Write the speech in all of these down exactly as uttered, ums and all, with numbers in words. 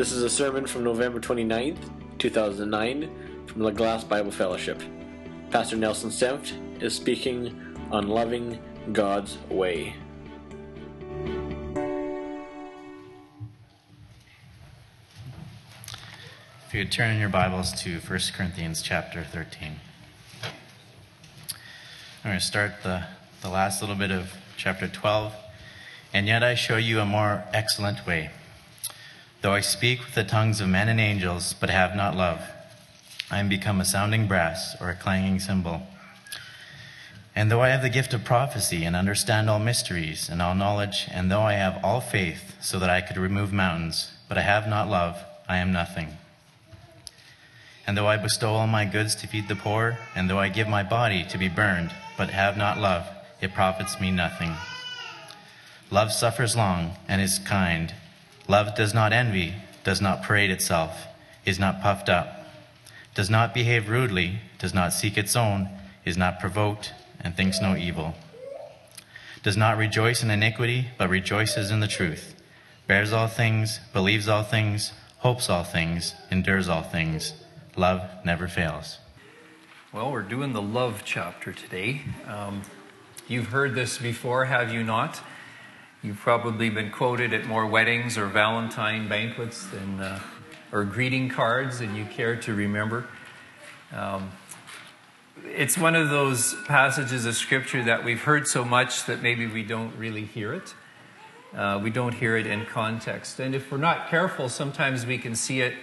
This is a sermon from November twenty-ninth, two thousand nine, from LaGlass Bible Fellowship. Pastor Nelson Senft is speaking on loving God's way. If you would turn in your Bibles to First Corinthians chapter thirteen. I'm going to start the, the last little bit of chapter twelve. And yet I show you a more excellent way. Though I speak with the tongues of men and angels, but have not love, I am become a sounding brass or a clanging cymbal. And though I have the gift of prophecy and understand all mysteries and all knowledge, and though I have all faith so that I could remove mountains, but I have not love, I am nothing. And though I bestow all my goods to feed the poor, and though I give my body to be burned, but have not love, it profits me nothing. Love suffers long and is kind. Love does not envy, does not parade itself, is not puffed up, does not behave rudely, does not seek its own, is not provoked, and thinks no evil. Does not rejoice in iniquity, but rejoices in the truth. Bears all things, believes all things, hopes all things, endures all things. Love never fails. Well, we're doing the love chapter today. Um, you've heard this before, have you not? You've probably been quoted at more weddings or Valentine banquets than, uh, or greeting cards than you care to remember. Um, it's one of those passages of Scripture that we've heard so much that maybe we don't really hear it. Uh, we don't hear it in context. And if we're not careful, sometimes we can see it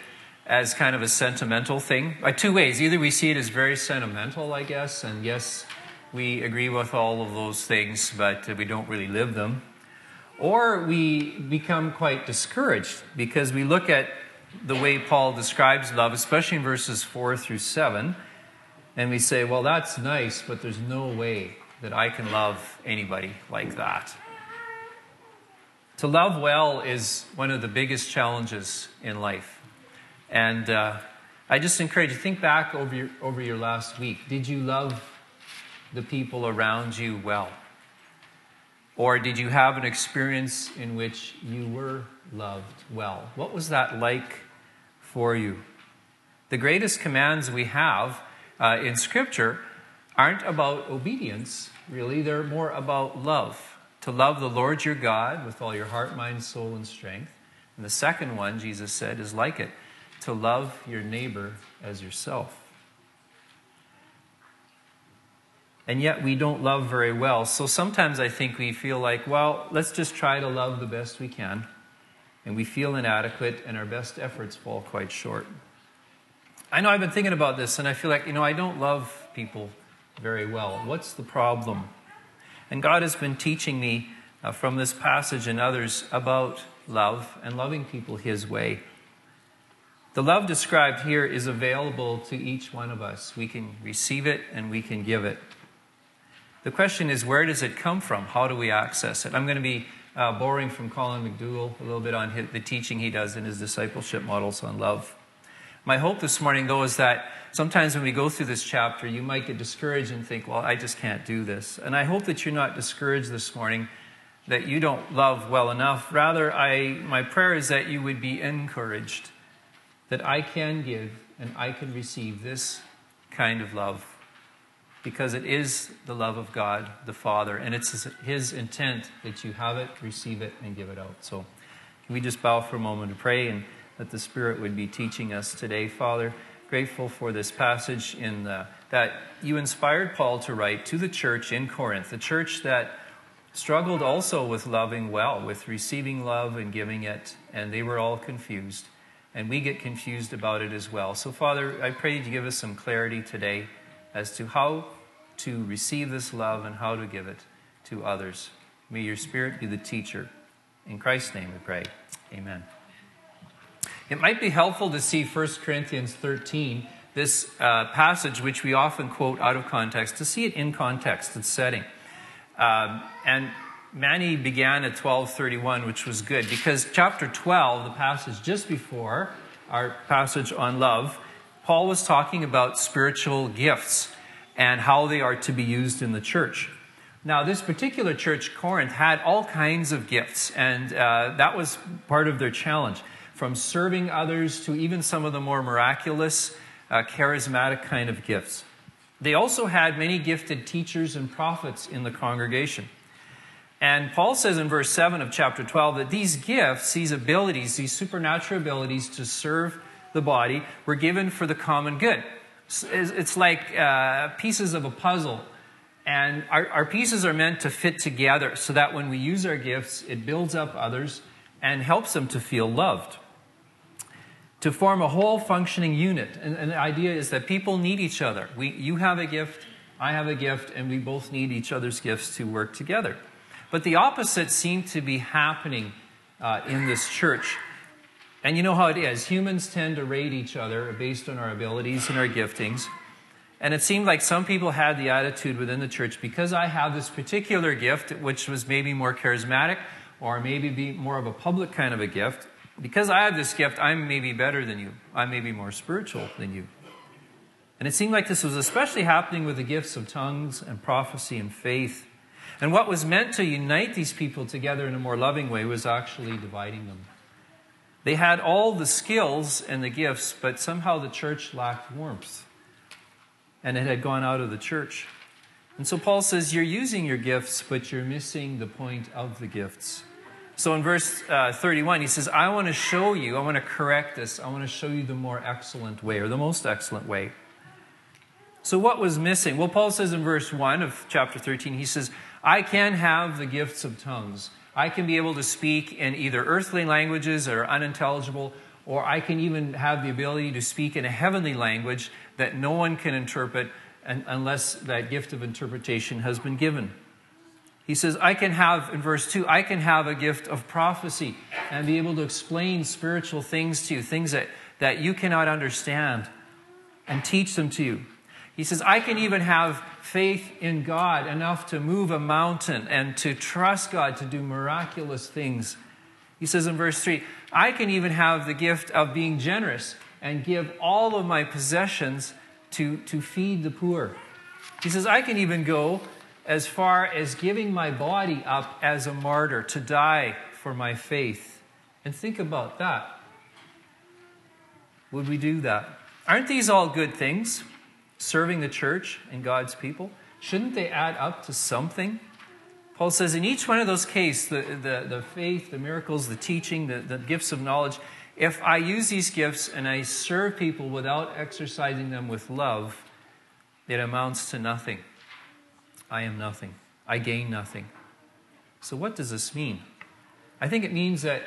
as kind of a sentimental thing, by two ways. Either we see it as very sentimental, I guess, and yes, we agree with all of those things, but we don't really live them. Or we become quite discouraged because we look at the way Paul describes love, especially in verses four through seven, and we say, well, that's nice, but there's no way that I can love anybody like that. To love well is one of the biggest challenges in life. And uh, I just encourage you, think back over your, over your last week. Did you love the people around you well? Or did you have an experience in which you were loved well? What was that like for you? The greatest commands we have uh, in Scripture aren't about obedience, really. They're more about love. To love the Lord your God with all your heart, mind, soul, and strength. And the second one, Jesus said, is like it. To love your neighbor as yourself. And yet we don't love very well. So sometimes I think we feel like, well, let's just try to love the best we can. And we feel inadequate and our best efforts fall quite short. I know I've been thinking about this and I feel like, you know, I don't love people very well. What's the problem? And God has been teaching me uh, from this passage and others about love and loving people His way. The love described here is available to each one of us. We can receive it and we can give it. The question is, where does it come from? How do we access it? I'm going to be uh, borrowing from Colin McDougall a little bit on his, the teaching he does in his discipleship models on love. My hope this morning, though, is that sometimes when we go through this chapter, you might get discouraged and think, well, I just can't do this. And I hope that you're not discouraged this morning, that you don't love well enough. Rather, I, my prayer is that you would be encouraged, that I can give and I can receive this kind of love because it is the love of God the Father, and it's His intent that you have it, receive it, and give it out. So can we just bow for a moment and pray, and that the Spirit would be teaching us today. Father, grateful for this passage in the, that you inspired Paul to write to the church in Corinth, the church that struggled also with loving well, with receiving love and giving it, and they were all confused. And we get confused about it as well. So, Father, I pray you give us some clarity today as to how to receive this love and how to give it to others. May your Spirit be the teacher. In Christ's name we pray. Amen. It might be helpful to see First Corinthians thirteen, this uh, passage which we often quote out of context, to see it in context, its setting. Um, and... Manny began at twelve thirty-one, which was good, because chapter twelve, the passage just before our passage on love, Paul was talking about spiritual gifts and how they are to be used in the church. Now, this particular church, Corinth, had all kinds of gifts, and uh, that was part of their challenge. from serving others to even some of the more miraculous, uh, charismatic kind of gifts. They also had many gifted teachers and prophets in the congregation. And Paul says in verse seven of chapter twelve that these gifts, these abilities, these supernatural abilities to serve the body were given for the common good. It's like uh, pieces of a puzzle. And our, our pieces are meant to fit together so that when we use our gifts, it builds up others and helps them to feel loved, to form a whole functioning unit. And, and the idea is that people need each other. We, you have a gift, I have a gift, and we both need each other's gifts to work together. But the opposite seemed to be happening uh, in this church. And you know how it is. Humans tend to rate each other based on our abilities and our giftings. And it seemed like some people had the attitude within the church, because I have this particular gift, which was maybe more charismatic or maybe be more of a public kind of a gift, because I have this gift, I'm maybe better than you. I may be more spiritual than you. And it seemed like this was especially happening with the gifts of tongues and prophecy and faith. And what was meant to unite these people together in a more loving way was actually dividing them. They had all the skills and the gifts, but somehow the church lacked warmth. And it had gone out of the church. And so Paul says, you're using your gifts, but you're missing the point of the gifts. So in verse uh, thirty-one, he says, I want to show you, I want to correct this. I want to show you the more excellent way, or the most excellent way. So what was missing? Well, Paul says in verse one of chapter thirteen, he says, I can have the gifts of tongues. I can be able to speak in either earthly languages that are unintelligible, or I can even have the ability to speak in a heavenly language that no one can interpret unless that gift of interpretation has been given. He says, I can have, in verse two, I can have a gift of prophecy and be able to explain spiritual things to you, things that, that you cannot understand, and teach them to you. He says, I can even have faith in God enough to move a mountain and to trust God to do miraculous things. He says in verse three, I can even have the gift of being generous and give all of my possessions to, to feed the poor. He says, I can even go as far as giving my body up as a martyr to die for my faith. And think about that. Would we do that? Aren't these all good things? Serving the church and God's people, shouldn't they add up to something? Paul says in each one of those cases, the, the, the faith, the miracles, the teaching, the, the gifts of knowledge, if I use these gifts and I serve people without exercising them with love, it amounts to nothing. I am nothing. I gain nothing. So what does this mean? I think it means that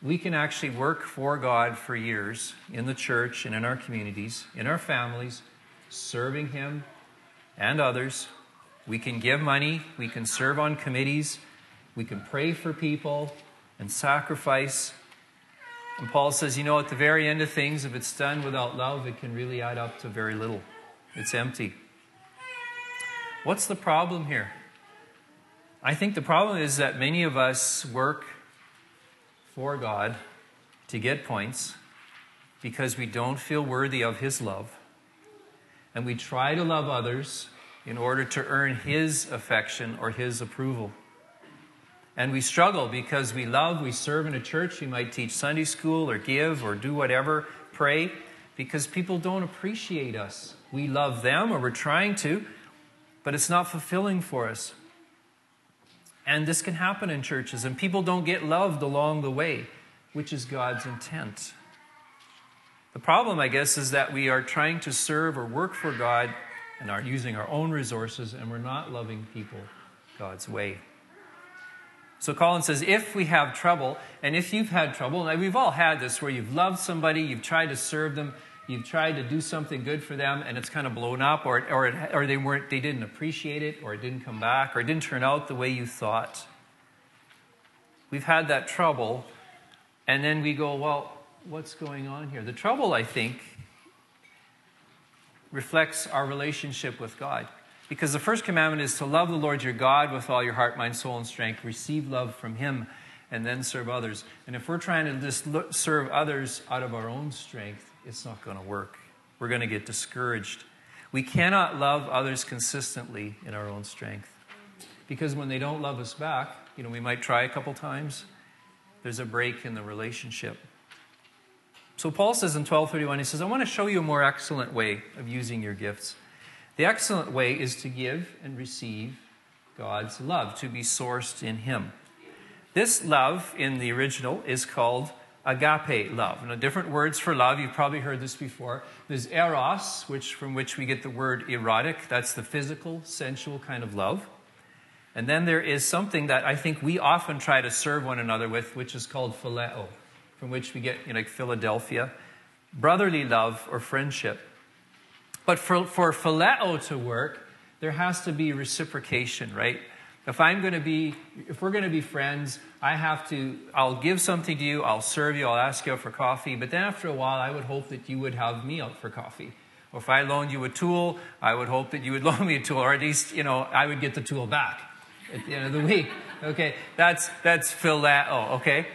we can actually work for God for years in the church and in our communities, in our families, serving Him and others. We can give money, we can serve on committees, we can pray for people and sacrifice. And Paul says, you know, at the very end of things, if it's done without love, it can really add up to very little. It's empty. What's the problem here? I think the problem is that many of us work for God to get points because we don't feel worthy of His love. And we try to love others in order to earn His affection or His approval. And we struggle because we love, we serve in a church, we might teach Sunday school or give or do whatever, pray, because people don't appreciate us. We love them, or we're trying to, but it's not fulfilling for us. And this can happen in churches, and people don't get loved along the way, which is God's intent. The problem, I guess, is that we are trying to serve or work for God and are using our own resources, and we're not loving people God's way. So Colin says, if we have trouble, and if you've had trouble, and we've all had this where you've loved somebody, you've tried to serve them, you've tried to do something good for them, and it's kind of blown up, or, or, it, or they, weren't, they didn't appreciate it, or it didn't come back, or it didn't turn out the way you thought. We've had that trouble, and then we go, well, what's going on here? The trouble, I think, reflects our relationship with God. Because the first commandment is to love the Lord your God with all your heart, mind, soul, and strength. Receive love from Him and then serve others. And if we're trying to just serve others out of our own strength, it's not going to work. We're going to get discouraged. We cannot love others consistently in our own strength. Because when they don't love us back, you know, we might try a couple times, there's a break in the relationship. So Paul says in twelve thirty-one, he says, I want to show you a more excellent way of using your gifts. The excellent way is to give and receive God's love, to be sourced in him. This love in the original is called agape love. Now, different words for love, you've probably heard this before. There's eros, which from which we get the word erotic. That's the physical, sensual kind of love. And then there is something that I think we often try to serve one another with, which is called phileo, from which we get, you know, like Philadelphia, brotherly love or friendship. But for, for phileo to work, there has to be reciprocation, right? If I'm going to be, if we're going to be friends, I have to, I'll give something to you, I'll serve you, I'll ask you out for coffee, but then after a while, I would hope that you would have me out for coffee. Or if I loaned you a tool, I would hope that you would loan me a tool, or at least, you know, I would get the tool back at the end of the week. Okay, that's, that's phileo, okay?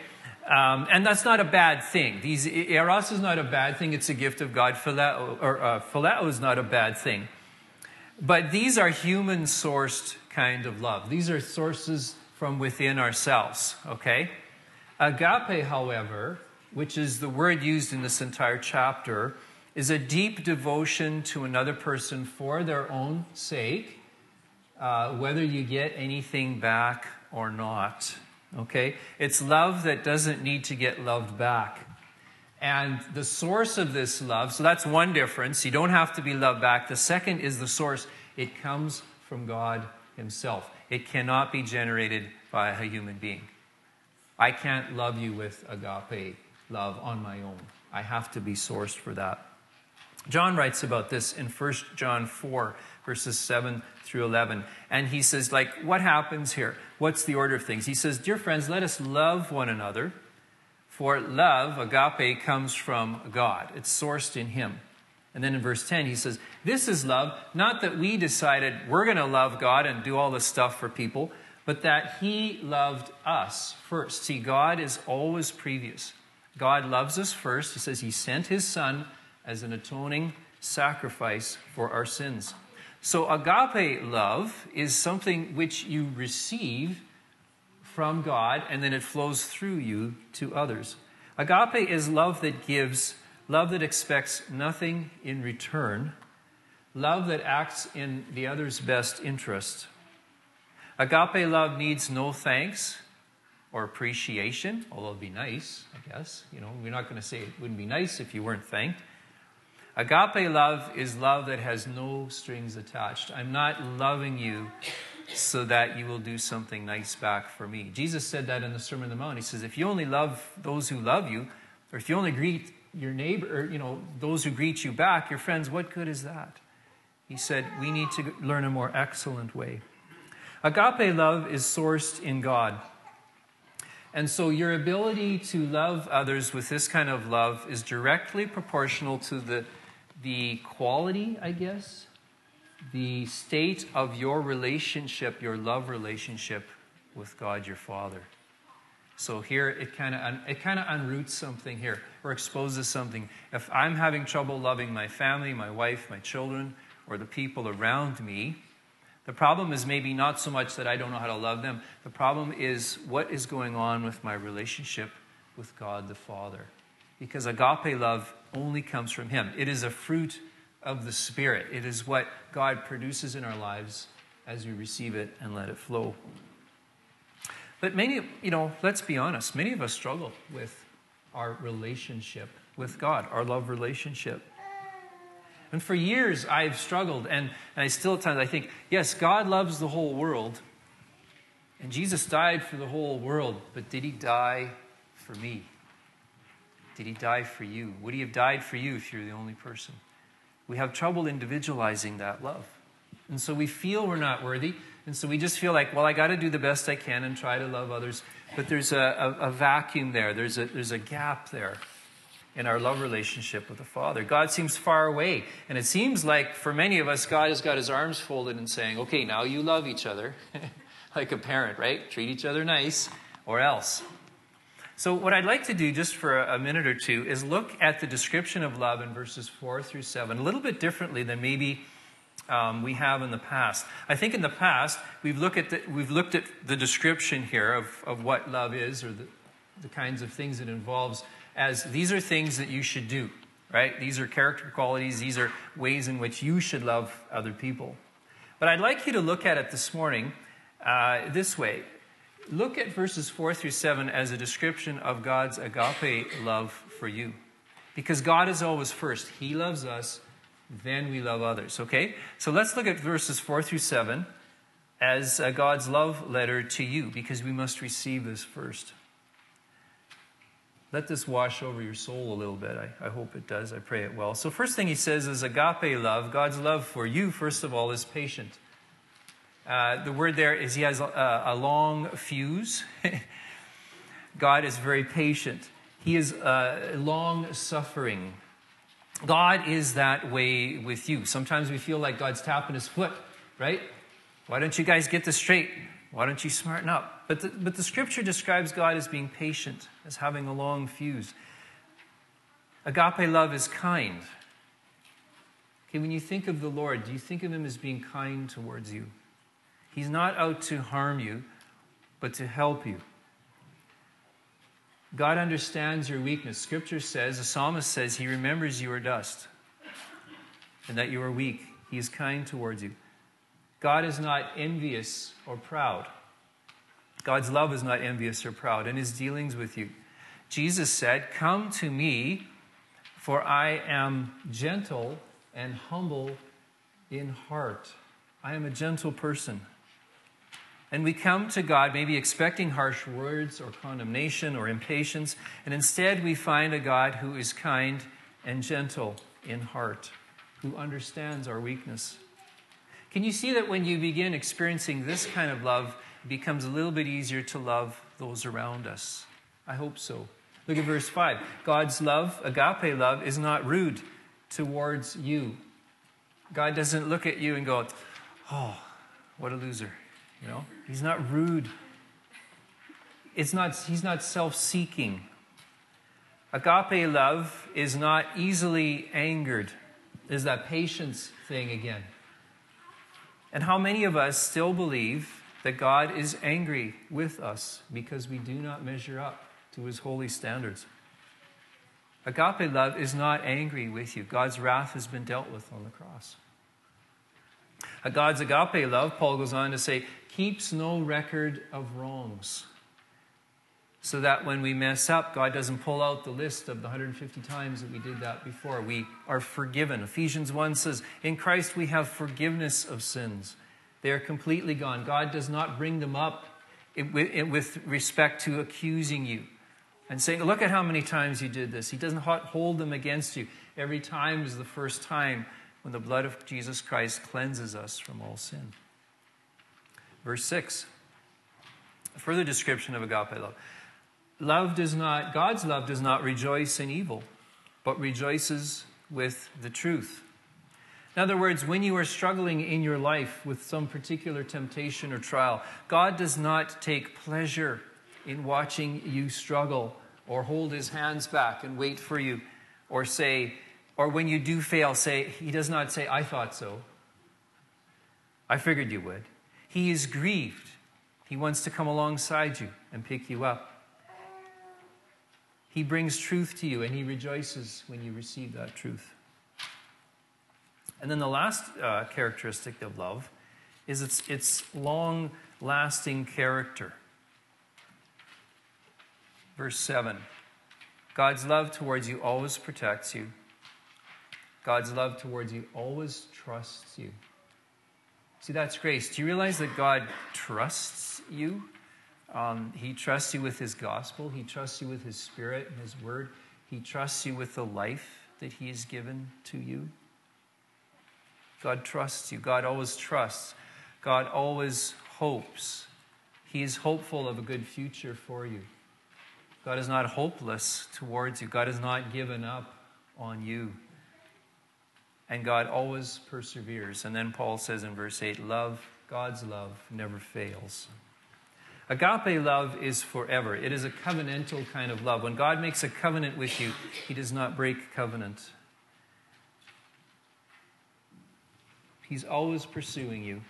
Um, and that's not a bad thing. These, eros is not a bad thing, it's a gift of God. Phileo, or, uh, phileo is not a bad thing. But these are human-sourced kind of love. These are sources from within ourselves, okay? Agape, however, which is the word used in this entire chapter, is a deep devotion to another person for their own sake, uh, whether you get anything back or not, okay? It's love that doesn't need to get loved back. And the source of this love, so that's one difference. You don't have to be loved back. The second is the source. It comes from God himself. It cannot be generated by a human being. I can't love you with agape love on my own. I have to be sourced for that. John writes about this in First John four, verses seven through eleven. And he says, like, what happens here? What's the order of things? He says, dear friends, let us love one another. For love, agape, comes from God. It's sourced in him. And then in verse ten, he says, this is love, not that we decided we're going to love God and do all this stuff for people, but that he loved us first. See, God is always previous. God loves us first. He says he sent his son as an atoning sacrifice for our sins. So agape love is something which you receive from God, and then it flows through you to others. Agape is love that gives, love that expects nothing in return, love that acts in the other's best interest. Agape love needs no thanks or appreciation, although it'd be nice, I guess. You know, we're not going to say it wouldn't be nice if you weren't thanked. Agape love is love that has no strings attached. I'm not loving you so that you will do something nice back for me. Jesus said that in the Sermon on the Mount. He says, if you only love those who love you, or if you only greet your neighbor, or, you know, those who greet you back, your friends, what good is that? He said, we need to learn a more excellent way. Agape love is sourced in God. And so your ability to love others with this kind of love is directly proportional to the, the quality, I guess, the state of your relationship, your love relationship with God your Father. So here it kind of it kind of unroots something here or exposes something. If I'm having trouble loving my family, my wife, my children, or the people around me, the problem is maybe not so much that I don't know how to love them. The problem is what is going on with my relationship with God the Father. Because agape love only comes from him. It is a fruit of the Spirit. It is what God produces in our lives as we receive it and let it flow. But many, you know, let's be honest, many of us struggle with our relationship with God, our love relationship. And for years I've struggled, and, and I still at times I think, yes, God loves the whole world, and Jesus died for the whole world, but did he die for me? Did he die for you? Would he have died for you if you're the only person? We have trouble individualizing that love. And so we feel we're not worthy. And so we just feel like, well, I got to do the best I can and try to love others. But there's a, a, a vacuum there. There's a, there's a gap there in our love relationship with the Father. God seems far away. And it seems like for many of us, God has got his arms folded and saying, okay, now you love each other. Like a parent, right? Treat each other nice or else. So what I'd like to do just for a minute or two is look at the description of love in verses four through seven a little bit differently than maybe um, we have in the past. I think in the past, we've looked at the, we've looked at the description here of, of what love is, or the, the kinds of things it involves as these are things that you should do, right? These are character qualities. These are ways in which you should love other people. But I'd like you to look at it this morning uh, this way. Look at verses four through seven as a description of God's agape love for you. Because God is always first. He loves us, then we love others, okay? So let's look at verses four through seven as uh, God's love letter to you, because we must receive this first. Let this wash over your soul a little bit. I, I hope it does. I pray it will. So first thing he says is agape love. God's love for you, first of all, is patient. Uh, the word there is he has a, a long fuse. God is very patient. He is uh, long-suffering. God is that way with you. Sometimes we feel like God's tapping his foot, right? Why don't you guys get this straight? Why don't you smarten up? But the, but the scripture describes God as being patient, as having a long fuse. Agape love is kind. Okay, when you think of the Lord, do you think of him as being kind towards you? He's not out to harm you, but to help you. God understands your weakness. Scripture says, the psalmist says, he remembers you are dust and that you are weak. He is kind towards you. God is not envious or proud. God's love is not envious or proud in his dealings with you. Jesus said, come to me, for I am gentle and humble in heart. I am a gentle person. And we come to God maybe expecting harsh words or condemnation or impatience, and instead we find a God who is kind and gentle in heart, who understands our weakness. Can you see that when you begin experiencing this kind of love, it becomes a little bit easier to love those around us? I hope so. Look at verse five. God's love, agape love, is not rude towards you. God doesn't look at you and go, oh, what a loser, you know? He's not rude. It's not, he's not self-seeking. Agape love is not easily angered. There's that patience thing again. And how many of us still believe that God is angry with us because we do not measure up to his holy standards? Agape love is not angry with you. God's wrath has been dealt with on the cross. God's agape love, Paul goes on to say, keeps no record of wrongs. So that when we mess up, God doesn't pull out the list of the one hundred fifty times that we did that before. We are forgiven. Ephesians one says, in Christ we have forgiveness of sins. They are completely gone. God does not bring them up with respect to accusing you and saying, look at how many times you did this. He doesn't hold them against you. Every time is the first time when the blood of Jesus Christ cleanses us from all sin. Verse six, a further description of agape love. Love does not, God's love does not rejoice in evil, but rejoices with the truth. In other words, when you are struggling in your life with some particular temptation or trial, God does not take pleasure in watching you struggle or hold his hands back and wait for you or say, or when you do fail, say, he does not say, I thought so. I figured you would. He is grieved. He wants to come alongside you and pick you up. He brings truth to you, and he rejoices when you receive that truth. And then the last uh, characteristic of love is its, its long-lasting character. Verse seven, God's love towards you always protects you. God's love towards you always trusts you. See, that's grace. Do you realize that God trusts you? Um, he trusts you with his gospel. He trusts you with his spirit and his word. He trusts you with the life that he has given to you. God trusts you. God always trusts. God always hopes. He is hopeful of a good future for you. God is not hopeless towards you. God has not given up on you. And God always perseveres. And then Paul says in verse eight, love, God's love never fails. Agape love is forever. It is a covenantal kind of love. When God makes a covenant with you, he does not break covenant. He's always pursuing you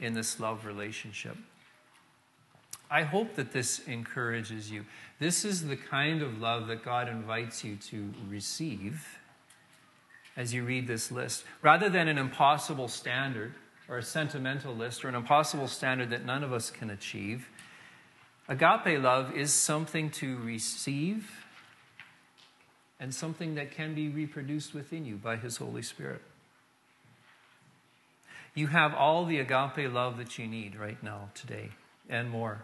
in this love relationship. I hope that this encourages you. This is the kind of love that God invites you to receive as you read this list, rather than an impossible standard or a sentimental list or an impossible standard that none of us can achieve. Agape love is something to receive and something that can be reproduced within you by His Holy Spirit. You have all the agape love that you need right now, today, and more.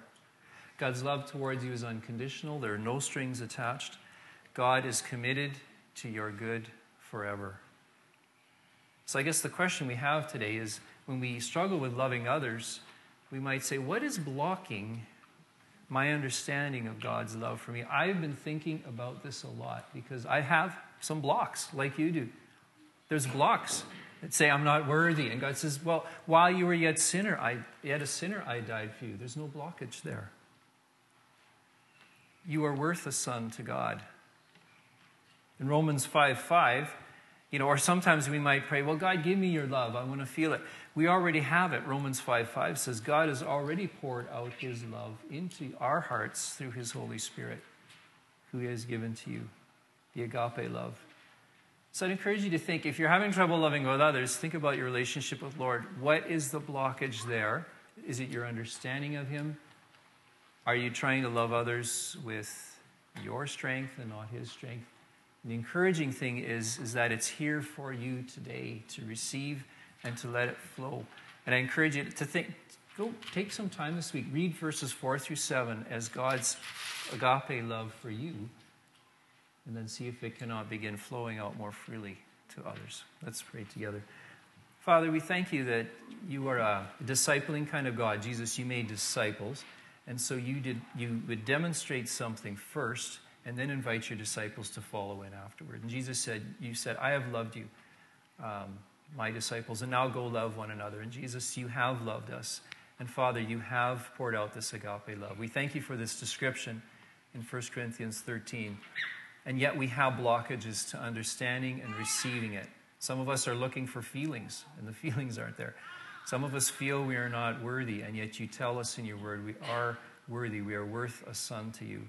God's love towards you is unconditional. There are no strings attached. God is committed to your good forever. So I guess the question we have today is, when we struggle with loving others, we might say, what is blocking my understanding of God's love for me? I've been thinking about this a lot because I have some blocks like you do. There's blocks that say I'm not worthy. And God says, well, while you were yet sinner, I, yet a sinner, I died for you. There's no blockage there. You are worth a son to God. In Romans five five, you know, or sometimes we might pray, well, God, give me your love. I want to feel it. We already have it. Romans five five says God has already poured out His love into our hearts through His Holy Spirit, who He has given to you, the agape love. So I'd encourage you to think, if you're having trouble loving with others, think about your relationship with the Lord. What is the blockage there? Is it your understanding of Him? Are you trying to love others with your strength and not His strength? The encouraging thing is, is that it's here for you today to receive and to let it flow. And I encourage you to think, go take some time this week, read verses four through seven as God's agape love for you, and then see if it cannot begin flowing out more freely to others. Let's pray together. Father, we thank you that you are a discipling kind of God. Jesus, you made disciples, and so you did. You would demonstrate something first, and then invite your disciples to follow in afterward. And Jesus said, you said, I have loved you, um, my disciples, and now go love one another. And Jesus, you have loved us. And Father, you have poured out this agape love. We thank you for this description in First Corinthians thirteen. And yet we have blockages to understanding and receiving it. Some of us are looking for feelings, and the feelings aren't there. Some of us feel we are not worthy, and yet you tell us in your word we are worthy. We are worth a son to you.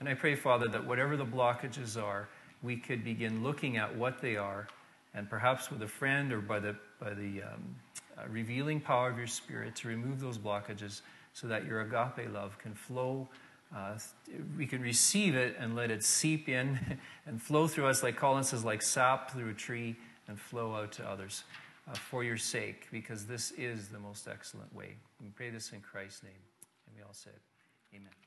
And I pray, Father, that whatever the blockages are, we could begin looking at what they are, and perhaps with a friend or by the, by the um, uh, revealing power of your Spirit to remove those blockages so that your agape love can flow. Uh, we can receive it and let it seep in and flow through us, like Colin says, like sap through a tree, and flow out to others uh, for your sake, because this is the most excellent way. We pray this in Christ's name. And we all said, amen.